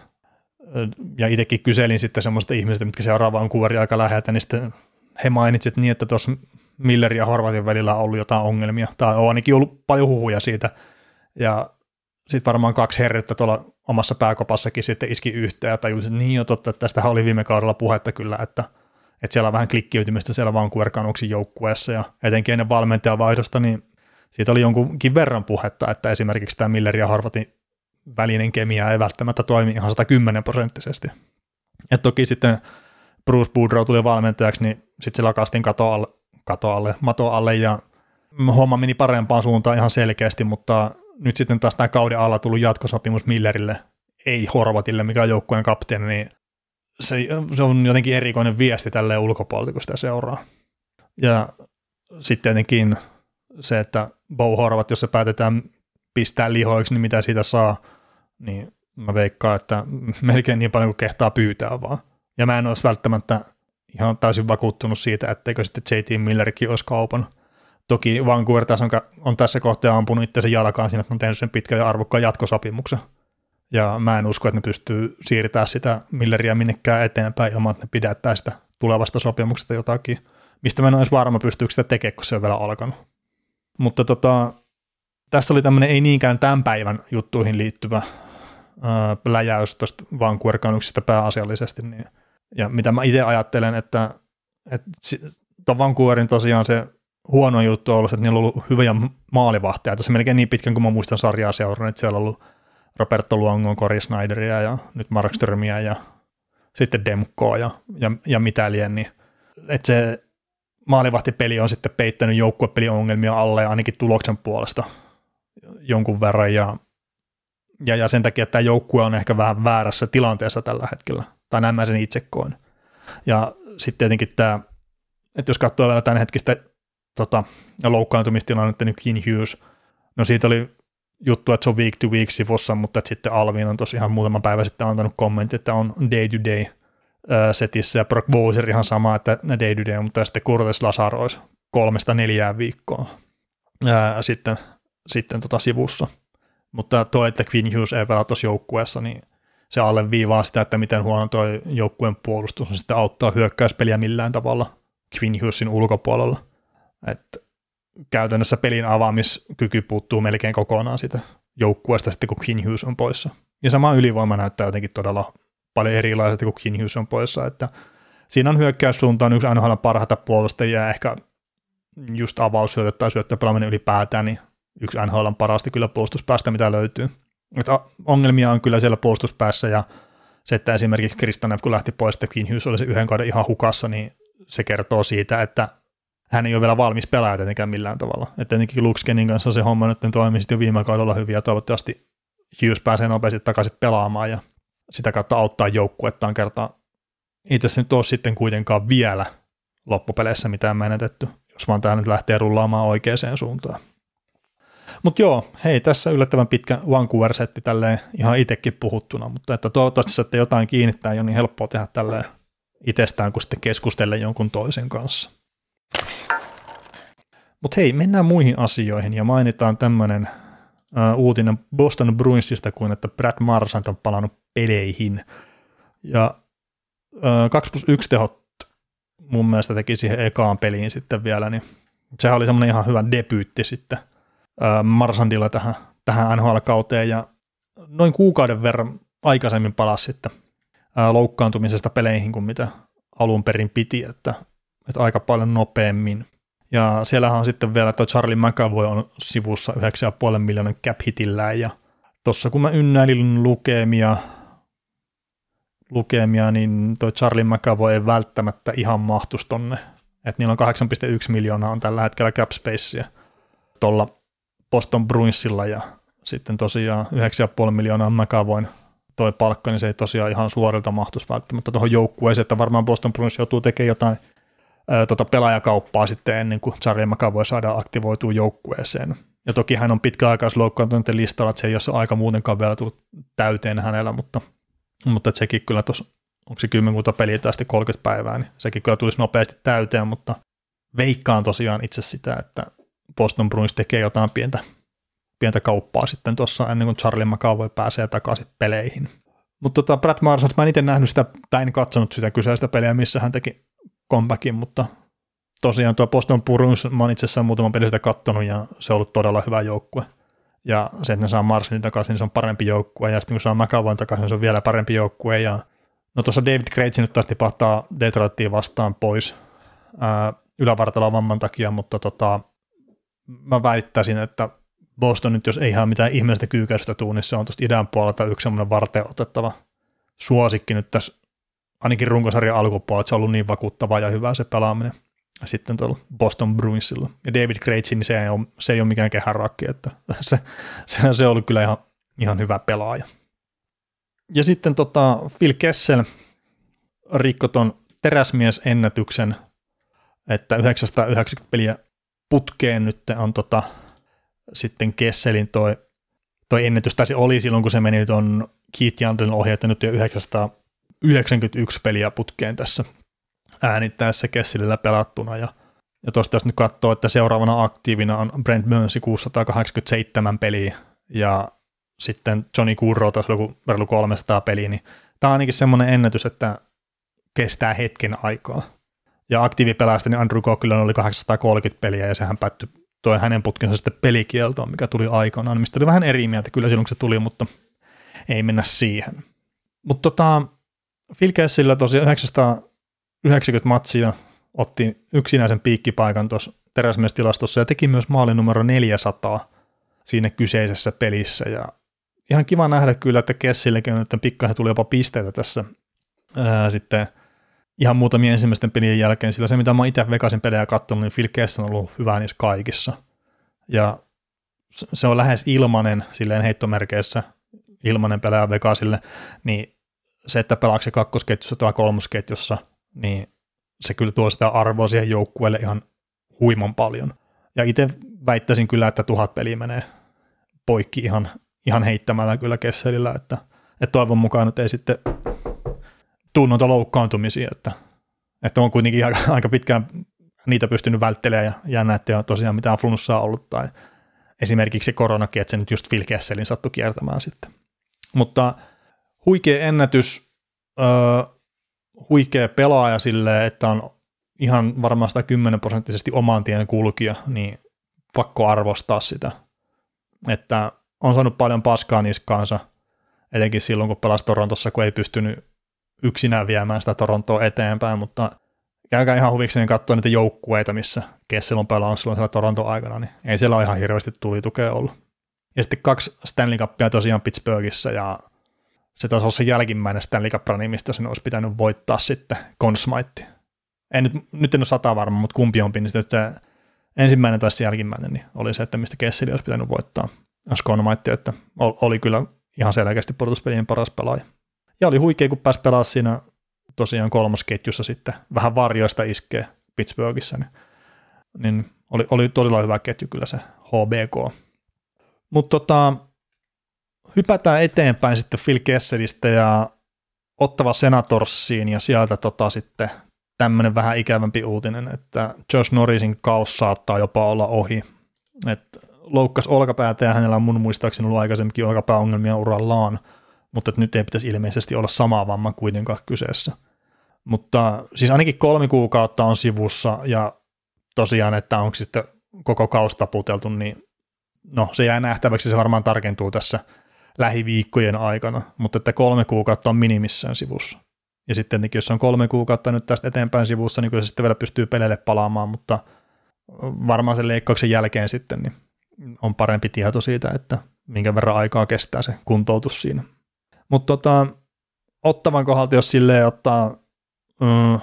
ja itsekin kyselin sitten semmoista ihmisistä, mitkä seuraa Vancouveria aika läheltä, niin sitten he mainitsivat niin, että tuossa Millerin ja Horvatin välillä on ollut jotain ongelmia, tai on ainakin ollut paljon huhuja siitä, ja sitten varmaan kaksi herrettä tuolla omassa pääkopassakin sitten iski yhteen, ja tajusin, että niin jo totta, että tästähän oli viime kaudella puhetta kyllä, että että siellä on vähän klikkiytymistä siellä Vancouver-Canucksin joukkueessa, ja etenkin ennen valmentajavaihdosta, niin siitä oli jonkunkin verran puhetta, että esimerkiksi tämä Millerin ja Horvatin välinen kemia ei välttämättä toimi ihan sata kymmenen prosenttisesti. Ja toki sitten Bruce Boudreau tuli valmentajaksi, niin sitten se lakastiin kato alle, kato alle, mato alle, ja homma meni parempaan suuntaan ihan selkeästi, mutta nyt sitten taas tämä kauden alla tullut jatkosopimus Millerille, ei Horvatille, mikä on joukkueen kapteeni, niin Se, se on jotenkin erikoinen viesti tälleen ulkopuolelta, kun sitä seuraa. Ja sitten jotenkin se, että Bo Horvat, jos se päätetään pistää lihoiksi, niin mitä siitä saa, niin mä veikkaan, että melkein niin paljon kuin kehtaa pyytää vaan. Ja mä en olisi välttämättä ihan täysin vakuuttunut siitä, etteikö sitten J T. Millerkin olisi kaupan. Toki Vancouver tässä on, on tässä kohtaa ampunut itseänsä jalkaan siinä, että on tehnyt sen pitkän ja arvokkaan jatkosopimuksen. Ja mä en usko, että ne pystyy siirtämään sitä Milleriä minnekään eteenpäin ilman, että ne pidättää sitä tulevasta sopimuksesta jotakin, mistä mä en olisi varma, pystyykö sitä tekemään, kun se on vielä alkanut. Mutta tota, tässä oli tämmöinen ei niinkään tämän päivän juttuihin liittyvä ää, läjäys tuosta Vancouver-Canucksista pääasiallisesti. Niin, ja mitä mä itse ajattelen, että, että Vancouverin tosiaan se huono juttu on ollut, että niillä on ollut hyviä maalivahteja. Tässä melkein niin pitkän, kun mä muistan sarjaa seuraan, että siellä on ollut Roberto Luongon, Corey Snyderia ja nyt Markströmiä ja sitten Demkoa ja, ja, ja mitä liian, niin että se maalivahtipeli on sitten peittänyt joukkuepeliongelmia alle ja ainakin tuloksen puolesta jonkun verran ja, ja, ja sen takia, että tämä joukkue on ehkä vähän väärässä tilanteessa tällä hetkellä, tai näin mä sen itse koen. Ja sitten tietenkin tämä, että jos katsoo vielä tämän hetkistä tota, loukkaantumistilannetta, niin Quinn Hughes, no siitä oli juttu, että se on week to week sivussa, mutta sitten Alvin on tosiaan muutama päivä sitten antanut kommentti, että on day to day setissä ja Brock Bowser ihan sama, että day to day, mutta sitten Curtis Lazar olisi kolmesta neljään viikkoa ää, sitten, sitten tota sivussa. Mutta tuo, että Quinn Hughes ei pelaa tuossa joukkueessa, niin se alleviivaa sitä, että miten huono tuo joukkueen puolustus on sitten auttaa hyökkäyspeliä millään tavalla Quinn Hughesin ulkopuolella. Että käytännössä pelin avaamiskyky puuttuu melkein kokonaan sitä joukkueesta sitten, kun Quinn Hughes on poissa. Ja sama ylivoima näyttää jotenkin todella paljon erilaiselta, kun Quinn Hughes on poissa. Että siinä on hyökkäyssuuntaan yksi N H L parhaita puolustajia ja ehkä just avaussyötä tai syöttöpelaaminen ylipäätään, niin yksi N H L parasta kyllä puolustuspäästä, mitä löytyy. Että ongelmia on kyllä siellä puolustuspäässä ja se, että esimerkiksi Kristanev, kun lähti pois, että Quinn Hughes oli se yhden kauden ihan hukassa, niin se kertoo siitä, että hän ei ole vielä valmis pelaamaan tietenkään millään tavalla. Että tietenkin Lukskenin kanssa se homma nyt toimii sitten jo viime kaudella hyvin ja toivottavasti Hughes pääsee nopeasti takaisin pelaamaan ja sitä kautta auttaa joukkuettaan kertaan. Ei tässä nyt ole sitten kuitenkaan vielä loppupeleissä mitään menetetty, jos vaan tämä nyt lähtee rullaamaan oikeaan suuntaan. Mutta joo, hei, tässä yllättävän pitkä Vancouver-setti tälleen ihan itsekin puhuttuna, mutta että toivottavasti sitten jotain kiinnittää, ei ole niin helppoa tehdä tälleen itsestään, kun sitten keskustella jonkun toisen kanssa. Mutta hei, mennään muihin asioihin ja mainitaan tämmöinen uh, uutinen Boston Bruinsista kuin, että Brad Marchand on palannut peleihin. Ja uh, kaksi plus yksi tehot mun mielestä teki siihen ekaan peliin sitten vielä, niin sehän oli semmoinen ihan hyvä debyytti sitten uh, Marchandilla tähän, tähän N H L-kauteen ja noin kuukauden verran aikaisemmin palasi sitten uh, loukkaantumisesta peleihin kuin mitä alun perin piti, että, että aika paljon nopeammin. Ja siellähän on sitten vielä tuo Charlie McAvoy on sivussa yhdeksän pilkku viisi miljoonan cap-hitillään, ja tuossa kun mä ynnäilin lukemia, lukemia, niin tuo Charlie McAvoy ei välttämättä ihan mahtuisi tonne. Että niillä on kahdeksan pilkku yksi miljoonaa on tällä hetkellä cap spacea tuolla Boston Bruinsilla, ja sitten tosiaan yhdeksän pilkku viisi miljoonaa McAvoyn toi palkka, niin se ei tosiaan ihan suorilta mahtuisi välttämättä tuohon joukkueeseen, että varmaan Boston Bruins joutuu tekemään jotain ää, tota pelaajakauppaa sitten ennen kuin Charlie McAvoy saadaan aktivoitua joukkueeseen. Ja toki hän on pitkäaikaisloukkaantunut listalla, että se ei ole se aika muutenkaan vielä tullut täyteen hänellä, mutta, mutta sekin kyllä tuossa, onko se kymmenkunta peliä tai sitten kolmekymmentä päivää, niin sekin kyllä tulisi nopeasti täyteen, mutta veikkaan tosiaan itse sitä, että Boston Bruins tekee jotain pientä, pientä kauppaa sitten tuossa ennen kuin Charlie McAvoy pääsee takaisin peleihin. Mutta tota Brad Marchand, mä en itse nähnyt sitä, tai en katsonut sitä kyseistä peliä, missä hän teki comebackin, mutta tosiaan tuo Boston Bruins, mä oon itse asiassa muutaman pelin sitä katsonut, ja se on ollut todella hyvä joukkue. Ja se, että ne saa Marchandin takaisin, niin se on parempi joukkue, ja sitten kun saa McAvoyn takaisin, niin se on vielä parempi joukkue, ja no tuossa David Krejci nyt taas tipahtaa Detroitia vastaan pois ää, ylävartalovamman takia, mutta tota, mä väittäisin, että Boston nyt, jos ei ihan mitään ihmeellistä kyykäisystä tuu, niin se on tuosta idän puolelta yksi semmoinen varten otettava suosikki nyt tässä, ainakin runkosarjan alkupuolella, että se on ollut niin vakuuttavaa ja hyvää se pelaaminen. Sitten tuolla Boston Bruinsilla. Ja David Krejci, niin se ei ole, se ei ole mikään kehärakki, että se, se, se on ollut kyllä ihan, ihan hyvä pelaaja. Ja sitten tota, Phil Kessel rikkoi tuon teräsmiesennätyksen, että yhdeksänsataayhdeksänkymmentä peliä putkeen nyt on tota, sitten Kesselin toi, toi ennätys, tai se oli silloin, kun se meni tuon Keith Yandlin ohi, että nyt on yhdeksänsataayhdeksänkymmentäyksi peliä putkeen tässä äänittäessä Kesselillä pelattuna, ja, ja tuosta jos nyt katsoo, että seuraavana aktiivina on Brent Burns kuusisataakahdeksankymmentäseitsemän peliä, ja sitten Johnny Kurro taas reilu kolmesataa peliä, niin tämä on ainakin semmoinen ennätys, että kestää hetken aikaa. Ja aktiivipelaajista niin Andrew Coquelin oli kahdeksansataakolmekymmentä peliä, ja sehän päättyi toi hänen putkensa sitten pelikieltoon, mikä tuli aikanaan, mistä oli vähän eri mieltä kyllä silloin, kun se tuli, mutta ei mennä siihen. Mutta tota, Phil Kessillä tosiaan yhdeksänsataayhdeksänkymmentä matsia otti yksinäisen piikkipaikan tuossa teräsmiestilastossa, ja teki myös maalin numero neljäsataa siinä kyseisessä pelissä, ja ihan kiva nähdä kyllä, että Kessilläkin on, että pikkasen tuli jopa pisteitä tässä ää, sitten ihan muutamien ensimmäisten pelien jälkeen, sillä se mitä mä itse Vegasin pelejä katsonut, niin Phil Kessel on ollut hyvä niissä kaikissa, ja se on lähes ilmanen silleen heittomerkeissä, ilmanen pelejä Vegasille, niin se, että pelaako se kakkosketjussa tai kolmosketjussa, niin se kyllä tuo sitä arvoa siihen joukkueelle ihan huiman paljon, ja itse väittäisin kyllä, että tuhat peliä menee poikki ihan, ihan heittämällä kyllä Kesselillä, että, että toivon mukaan, että ei sitten tule noita loukkaantumisia, että, että on kuitenkin aika, aika pitkään niitä pystynyt välttelemään, ja jännä, että ei ole tosiaan mitään flunssaa ollut, tai esimerkiksi se koronakin, että se nyt just Phil Kesselin sattui kiertämään sitten. Mutta huikea ennätys, öö, huikea pelaaja silleen, että on ihan varmaan sata kymmenen prosenttisesti oman tien kulkija, niin pakko arvostaa sitä, että on saanut paljon paskaa niskaansa, etenkin silloin kun pelasi Torontossa, kun ei pystynyt yksinään viemään sitä Torontoa eteenpäin, mutta käykää ihan huvikseen katsoa niitä joukkueita, missä Kessel on pelannut silloin siellä Toronton aikana, niin ei siellä ole ihan hirveästi tulitukea ollut. Ja sitten kaksi Stanley Cupia tosiaan Pittsburghissa, ja se taisi olla se jälkimmäinen Stanley Cup-rani, mistä sen olisi pitänyt voittaa sitten Conn Smythe. En nyt, nyt en ole sata varma, mutta kumpi on niin sitten se ensimmäinen tai jälkimmäinen niin oli se, että mistä Kesseli olisi pitänyt voittaa. Conn Smythe, että oli kyllä ihan selkeästi pudotuspelien paras pelaaja. Ja oli huikea, kun pääsi pelaamaan siinä tosiaan kolmosketjussa sitten vähän varjoista iskee Pittsburghissa. Niin, niin oli, oli todella hyvä ketju kyllä se H B K. Mutta tota, hypätään eteenpäin sitten Phil Kesselistä ja Ottava Senatorsiin, ja sieltä tota sitten tämmöinen vähän ikävämpi uutinen, että Josh Norrisin kaus saattaa jopa olla ohi. Et loukkas olkapäätä, ja hänellä on mun muistaakseni ollut aikaisemminkin olkapääongelmia urallaan, mutta nyt ei pitäisi ilmeisesti olla sama vamma kuitenkaan kyseessä. Mutta siis ainakin kolme kuukautta on sivussa, ja tosiaan, että onko sitten koko kaus taputeltu, niin no se jää nähtäväksi, se varmaan tarkentuu tässä lähiviikkojen aikana, mutta että kolme kuukautta on minimissään sivussa. Ja sitten jos on kolme kuukautta nyt tästä eteenpäin sivussa, niin kyllä se sitten vielä pystyy peleille palaamaan, mutta varmaan sen leikkauksen jälkeen sitten niin on parempi tieto siitä, että minkä verran aikaa kestää se kuntoutus siinä. Mutta tota, Ottavan kohdalta, jos silleen ottaa, mm,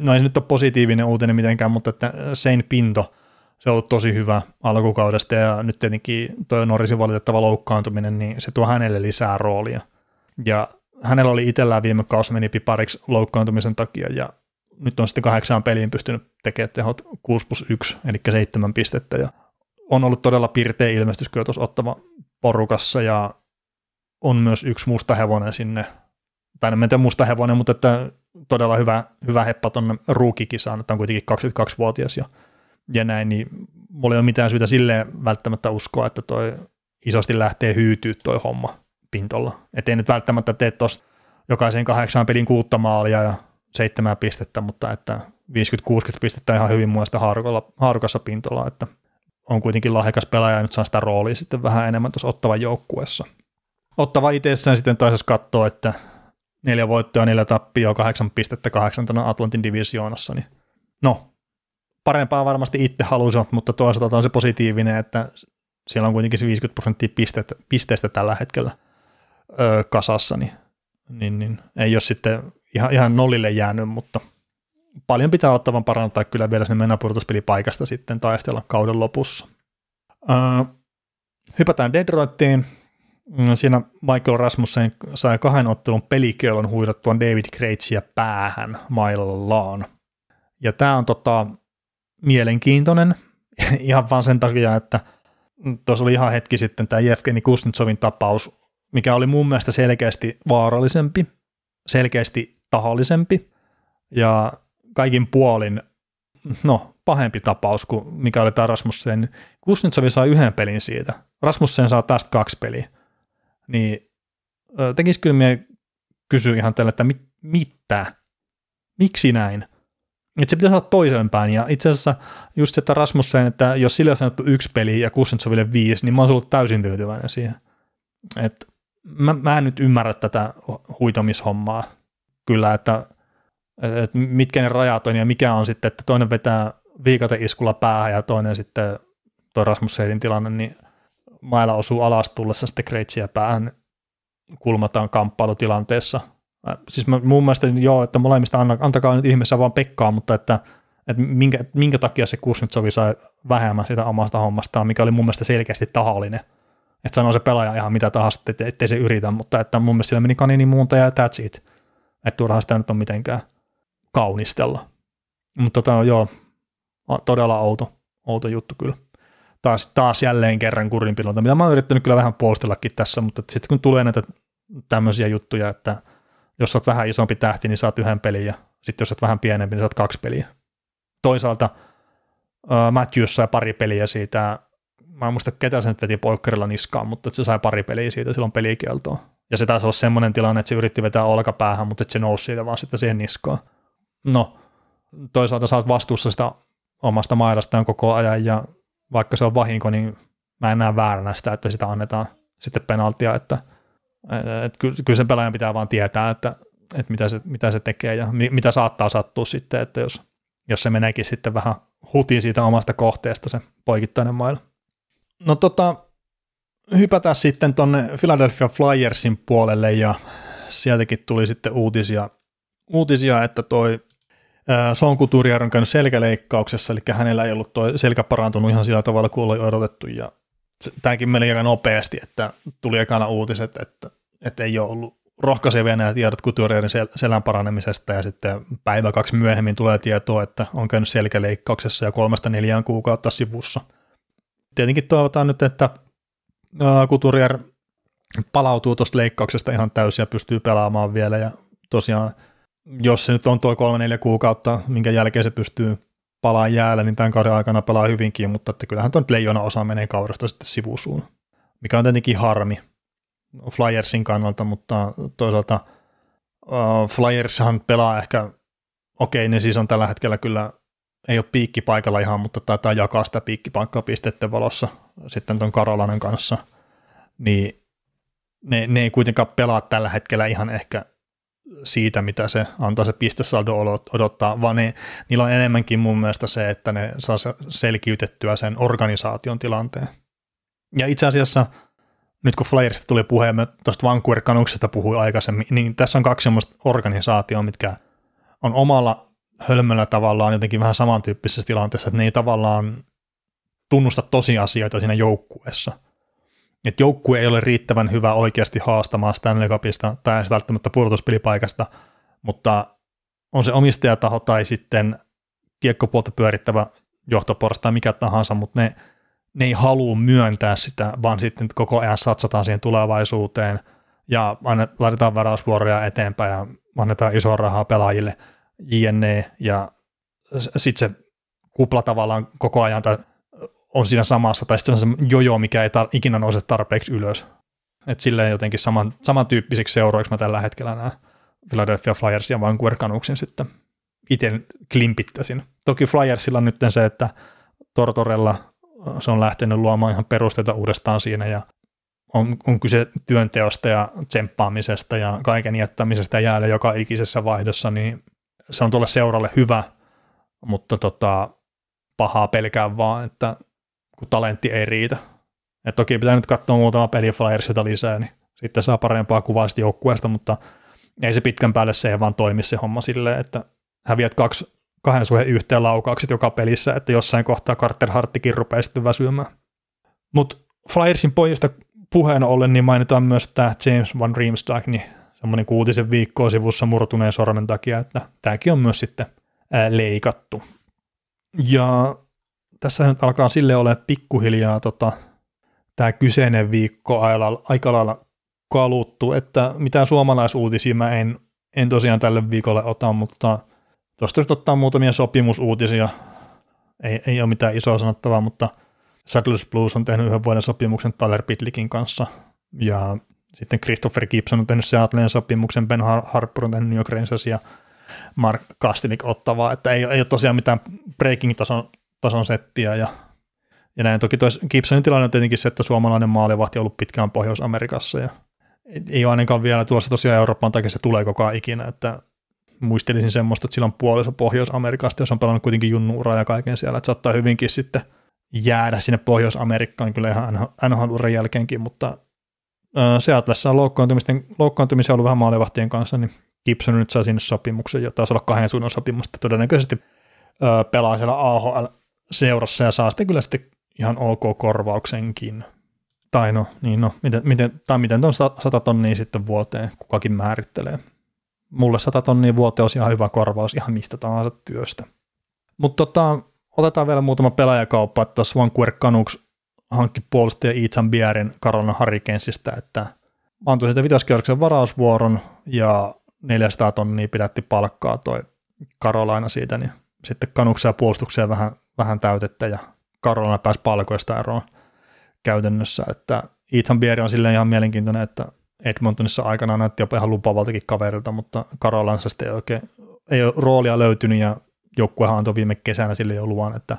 no ei se nyt ole positiivinen uutinen mitenkään, mutta että Shane Pinto, se on ollut tosi hyvä alkukaudesta ja nyt tietenkin tuo Norrisin valitettava loukkaantuminen, niin se tuo hänelle lisää roolia. Ja hänellä oli itsellään viime kausi meni pipariksi loukkaantumisen takia ja nyt on sitten kahdeksaan peliin pystynyt tekemään tehot kuusi plus yksi, eli seitsemän pistettä. Ja on ollut todella pirteä ilmestys kyllä tuossa Ottava porukassa ja on myös yksi musta hevonen sinne, tai en tiedä musta hevonen, mutta että todella hyvä, hyvä heppa tuonne ruukikisaan, että on kuitenkin kaksikymmentäkaksivuotias ja, ja näin, niin mulla ei ole mitään syytä silleen välttämättä uskoa, että toi isosti lähtee hyytyy toi homma Pintolla. Että ei nyt välttämättä tee tuossa jokaisen kahdeksaan pelin kuutta maalia ja seitsemää pistettä, mutta että viisikymmentä kuusikymmentä pistettä ihan hyvin muista haarukassa Pintolla, että on kuitenkin lahjakas pelaaja ja nyt saa sitä roolia sitten vähän enemmän tuossa Ottavan joukkueessa. Ottava itsessään sitten taisi katsoa, että neljä voittoa, neljä tappioa, kahdeksan pistettä kahdeksantana Atlantin divisioonassa. Niin no, parempaa varmasti itse halusivat, mutta toisaalta on se positiivinen, että siellä on kuitenkin se viisikymmentä prosenttia pisteistä, pisteistä tällä hetkellä öö, kasassa. Niin, niin, niin ei ole sitten ihan, ihan nollille jäänyt, mutta paljon pitää Ottavan parantaa kyllä vielä sinne mennä pudotuspelipaikasta sitten taistella kauden lopussa. Öö, hypätään Detroitiin. Siinä Michael Rasmussen sai kahden ottelun pelikielon huidattuaan David Krejciä päähän maillaan. Ja tämä on tota, mielenkiintoinen ihan vaan sen takia, että tuossa oli ihan hetki sitten tämä Jevgeni Kuznetsovin tapaus, mikä oli mun mielestä selkeästi vaarallisempi, selkeästi tahallisempi ja kaikin puolin no, pahempi tapaus kuin mikä oli tämä Rasmussen. Kuznetsovi sai yhden pelin siitä, Rasmussen saa tästä kaksi peliä. Niin tekisi kyllä minä kysyä ihan tällä, että mit, mitä? Miksi näin? Että se pitäisi olla toisenpäin, ja itse asiassa just se, että Rasmussen, että jos sillä on sanottu yksi peli ja Kuznetsoville viisi, niin mä oon ollut täysin tyytyväinen siihen. Että mä, mä en nyt ymmärrä tätä huitomishommaa kyllä, että, että mitkä ne rajat on ja mikä on sitten, että toinen vetää viikaten iskulla päähän ja toinen sitten toi Rasmussenin tilanne, niin mailla osuu alas tullessa sitten Krejciä päähän kulmataan kamppailutilanteessa. Siis mä, mun mielestä joo, että molemmista antakaa nyt ihmeessä vaan pekkaa, mutta että, että minkä, minkä takia se Kuznetsovi sai vähemmän sitä omasta hommastaan, mikä oli mun mielestä selkeästi tahallinen. Että sanoo se pelaaja ihan mitä tahansa, ettei, ettei se yritä, mutta että mun mielestä sillä meni kaninimuunta ja that's it. Että turhaan sitä nyt on mitenkään kaunistella. Mutta tota, joo, todella outo, outo juttu kyllä. Taas, taas jälleen kerran kurinpidolta, mitä mä oon yrittänyt kyllä vähän puolustellakin tässä, mutta sitten kun tulee näitä tämmöisiä juttuja, että jos sä oot vähän isompi tähti, niin saat yhden pelin, ja sitten jos sä oot vähän pienempi, niin saat kaksi peliä. Toisaalta uh, Matthews sai pari peliä siitä, mä en muista ketä se nyt veti poikkerilla niskaan, mutta se sai pari peliä siitä, silloin pelikieltoa. Ja se taisi olla semmoinen tilanne, että se yritti vetää olkapäähän, mutta se nousi siitä vaan sitten siihen niskaan. No, toisaalta sä oot vastuussa sitä omasta maidastaan koko ajan, ja vaikka se on vahinko, niin mä en näe vääränä sitä, että sitä annetaan sitten penaltia, että, että kyllä sen pelaajan pitää vaan tietää, että, että mitä, se, mitä se tekee ja mi, mitä saattaa sattua sitten, että jos, jos se meneekin sitten vähän hutiin siitä omasta kohteesta se poikittainen maila. No tota, hypätään sitten tonne Philadelphia Flyersin puolelle ja sieltäkin tuli sitten uutisia, uutisia että toi Sean Couturier on käynyt selkäleikkauksessa, eli hänellä ei ollut tuo selkä parantunut ihan sillä tavalla, kun oli odotettu, ja tämäkin meni aika nopeasti, että tuli ekana uutiset, että, että ei ole ollut rohkaisevia nämä tiedot Couturierin sel- selän paranemisesta, ja sitten päivä kaksi myöhemmin tulee tietoa, että on käynyt selkäleikkauksessa ja kolmesta neljään kuukautta sivussa. Tietenkin toivotaan nyt, että Couturier palautuu tuosta leikkauksesta ihan täysin ja pystyy pelaamaan vielä, ja tosiaan jos se nyt on tuo kolme neljä kuukautta, minkä jälkeen se pystyy palaamaan jäällä, niin tämän kauden aikana pelaa hyvinkin, mutta että kyllähän tuon leijona osa menee kaudesta sitten sivusuun, mikä on tietenkin harmi Flyersin kannalta, mutta toisaalta uh, Flyershan pelaa ehkä, okei okay, ne siis on tällä hetkellä kyllä, ei ole piikki paikalla ihan, mutta taitaa jakaa sitä piikkipaikkaa pisteiden valossa sitten tuon Karolainen kanssa, niin ne, ne ei kuitenkaan pelaa tällä hetkellä ihan ehkä siitä, mitä se antaa se pistesaldo odottaa, vaan ne, niillä on enemmänkin mun mielestä se, että ne saa selkiytettyä sen organisaation tilanteen. Ja itse asiassa, nyt kun Flyersista tuli puhe, mä tuosta Vancouver Canucksista puhuin aikaisemmin, niin tässä on kaksi semmoista organisaatioa, mitkä on omalla hölmöllä tavallaan jotenkin vähän samantyyppisessä tilanteessa, että ne ei tavallaan tunnusta tosiasioita siinä joukkueessa. Että joukkue ei ole riittävän hyvä oikeasti haastamaan Stanley Cupista tai välttämättä pudotuspelipaikasta, mutta on se omistajataho tai sitten kiekkopuolta pyörittävä johtoporras tai mikä tahansa, mutta ne, ne ei halua myöntää sitä, vaan sitten koko ajan satsataan siihen tulevaisuuteen ja laitetaan varausvuoroja eteenpäin ja annetaan isoa rahaa pelaajille jne. Ja sitten se kupla tavallaan koko ajan tai on siinä samassa, tai sitten se on se jojo, mikä ei tar- ikinä nouse tarpeeksi ylös. Että silleen jotenkin saman, samantyyppisiksi seuroiksi mä tällä hetkellä nämä Philadelphia Flyers ja Vancouver Canucksin sitten itse klimpittäisin. Toki Flyersilla nyt se, että Tortorella se on lähtenyt luomaan ihan perusteita uudestaan siinä, ja on, on kyse työnteosta ja tsemppaamisesta ja kaiken jättämisestä jäällä joka ikisessä vaihdossa, niin se on tuolle seuralle hyvä, mutta tota, pahaa pelkään vaan, että kun talentti ei riitä. Et toki pitää nyt katsoa muutama peli Flyersilta lisää, niin sitten saa parempaa kuvaa sitä joukkueesta, mutta ei se pitkän päälle se ei vaan toimi se homma silleen, että häviät kaksi kahden suhteen yhteen laukaukset joka pelissä, että jossain kohtaa Carter Harttikin rupeaa sitten väsymään. Mutta Flyersin pojista puheena ollen niin mainitaan myös tämä James Van Riemsdyk, niin semmoinen kuutisen viikkoa sivussa murtuneen sormen takia, että tämäkin on myös sitten leikattu. Ja tässä nyt alkaa sille ole pikkuhiljaa tota, tämä kyseinen viikko aika lailla kaluttu, että mitään suomalaisuutisia mä en, en tosiaan tälle viikolle ota, mutta tuosta nyt ottaa muutamia sopimusuutisia, ei, ei ole mitään isoa sanottavaa, mutta Saddles Blues on tehnyt yhden vuoden sopimuksen Tyler Pitlickin kanssa, ja sitten Christopher Gibson on tehnyt Seattlein sopimuksen, Ben Harper on tehnyt New York Rangers ja Mark Kastelik ottavaa, että ei, ei ole tosiaan mitään breaking-tason tason settiä ja, ja näin. Toki tois Gibsonin tilanne on tietenkin se, että suomalainen maalivahti on ollut pitkään Pohjois-Amerikassa ja ei ole ainakaan vielä tulossa tosiaan Eurooppaan, takia se tulee koko ajan ikinä, että muistelisin semmoista, että sillä on puoliso Pohjois-Amerikasta, jos on pelannut kuitenkin junnuuraa ja kaiken siellä, että saattaa hyvinkin sitten jäädä sinne Pohjois-Amerikkaan kyllä ihan N H L-uran jälkeenkin, mutta äh, Seatlessa on loukkaantumisia ollut vähän maalivahtien kanssa, niin Gibson nyt saa sinne sopimuksen, jota taisi olla kahden suunnan sopimusta, todennäköisesti äh, pelaa siellä A H L seurassa ja saa sitten kyllä sitten ihan ok korvauksenkin. Tai no, niin no, miten, miten, tai miten tuon sata tonnia sitten vuoteen kukakin määrittelee. Mulle sata tonnia vuoteen olisi ihan hyvä korvaus ihan mistä tahansa työstä. Mutta tota, otetaan vielä muutama pelaajakauppa, että tuossa Vancouver Canucks hankki puolustaja Ethan Bierin Carolina Hurricanesista, että antoi siitä vitoskierroksen varausvuoron ja neljäsataa tonnia pidätti palkkaa toi Carolina siitä, niin sitten Canucksia puolustukseen vähän vähän täytettä, ja Karolana pääsi palkoista eroon käytännössä, että Ethan Bier on silleen ihan mielenkiintoinen, että Edmontonissa aikanaan näytti jopa ihan lupaavaltakin kaverilta, mutta Karolansa sitten ei oikein, ei ole roolia löytynyt, ja joukkuehan antoi viime kesänä sille jo luvan, että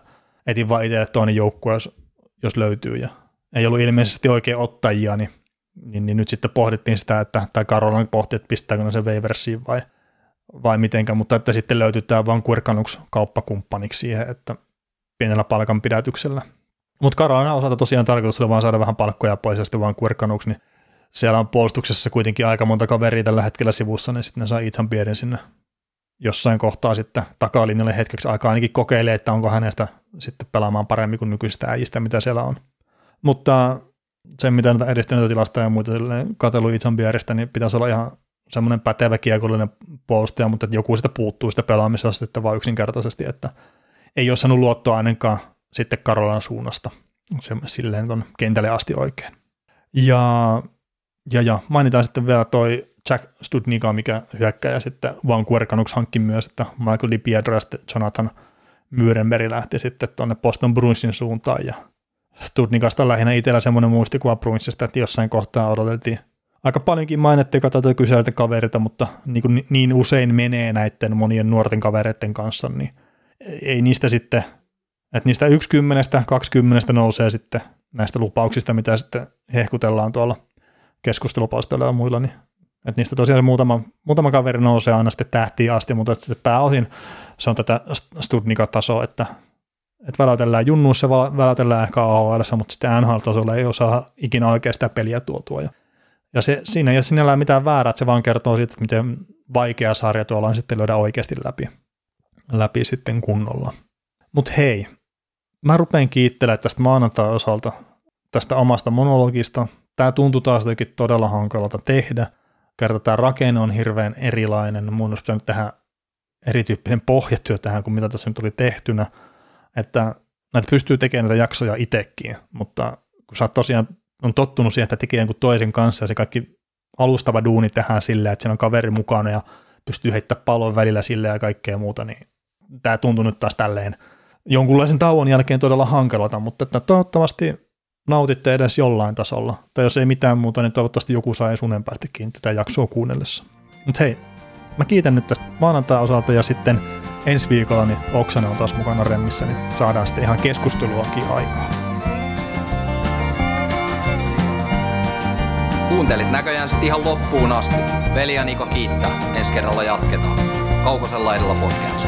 etin vaan itselle toinen joukkue, jos, jos löytyy, ja ei ollut ilmeisesti oikein ottajia, niin, niin, niin nyt sitten pohdittiin sitä, että, tai Karolan pohti, että pistääkö ne sen waiversiin vai, vai mitenkä, mutta että sitten löytyy tämä Vancouver Canucks kauppakumppaniksi siihen, että pienellä palkanpidätyksellä. Mutta Karolainan osalta tosiaan tarkoitus oli vaan saada vähän palkkoja pois ja sitten vaan kuerkanuksi, niin siellä on puolustuksessa kuitenkin aika monta kaveria tällä hetkellä sivussa, niin sitten ne saa Ethan Bierin sinne jossain kohtaa sitten takalinjalle hetkeksi aikaa ainakin kokeilee, että onko hänestä sitten pelaamaan paremmin kuin nykyisistä äijistä, mitä siellä on. Mutta sen, mitä näitä edistyneitä tilasta ja muita katsellut Ethan Bieristä, niin pitäisi olla ihan semmoinen pätevä kiekollinen puolustaja, mutta joku sitä puuttuu sitä pelaamisesta sitten vaan yksinkertaisesti, että ei ole saanut luottoa ainakaan sitten Karolan suunnasta, se, silleen tuon kentälle asti oikein. Ja, ja, ja mainitaan sitten vielä toi Jack Studnicka, mikä hyökkääjä sitten Vancouver Canucks hankki myös, että Michael DiPietro ja sitten Jonathan Myhrenberg lähti sitten tuonne Boston Bruinsin suuntaan, ja Studnickasta lähinnä itsellä semmoinen muistikuva Bruinsista, että jossain kohtaa odoteltiin aika paljonkin mainittiin katsotaan kyseiltä kaverilta, mutta niin, kuin niin usein menee näiden monien nuorten kavereiden kanssa, niin ei niistä sitten, että niistä yksi kymmenestä, kaksi kymmenestä nousee sitten näistä lupauksista, mitä sitten hehkutellaan tuolla keskustelupalstoilla ja muilla, niin Että niistä tosiaan muutama, muutama kaveri nousee aina sitten tähtiin asti, mutta se pääosin se on tätä Studnika-tasoa, että, että väläytellään junnuissa, väläytellään ehkä A H L:ssä, mutta sitten N H L-tasolla ei osaa ikinä oikein sitä peliä tuotua. Ja, ja se, siinä ei ole sinällään mitään väärää, että se vaan kertoo siitä, että miten vaikea sarja tuolla on sitten löydä oikeasti läpi, läpi sitten kunnolla. Mutta hei, mä rupean kiittelemään tästä maanantain osalta tästä omasta monologista. Tämä tuntuu taas jotenkin todella hankalalta tehdä. Kerta tämä rakenne on hirveän erilainen. Mun olisi pitänyt tehdä erityyppinen pohjatyö tähän kuin mitä tässä nyt oli tehtynä. Että näitä pystyy tekemään näitä jaksoja itsekin, mutta kun sä tosiaan on tottunut siihen, että tekee jonkun toisen kanssa ja se kaikki alustava duuni tehdään silleen, että siinä on kaveri mukana ja pystyy heittämään pallon välillä silleen ja kaikkea muuta, niin tämä tuntuu nyt taas tälleen jonkunlaisen tauon jälkeen todella hankalalta, mutta että toivottavasti nautitte edes jollain tasolla. Tai jos ei mitään muuta, niin toivottavasti joku saa edes unen päästä kiinni tätä jaksoa kuunnellessa. Mutta hei, mä kiitän nyt tästä maanantain osalta ja sitten ensi viikolla niin Oksanen on taas mukana remmissä, niin saadaan sitten ihan keskusteluakin aikaa. Kuuntelit näköjään sitten ihan loppuun asti. Veli ja Niko kiittää. Ensi kerralla jatketaan. Kaukosen laidalla podcast.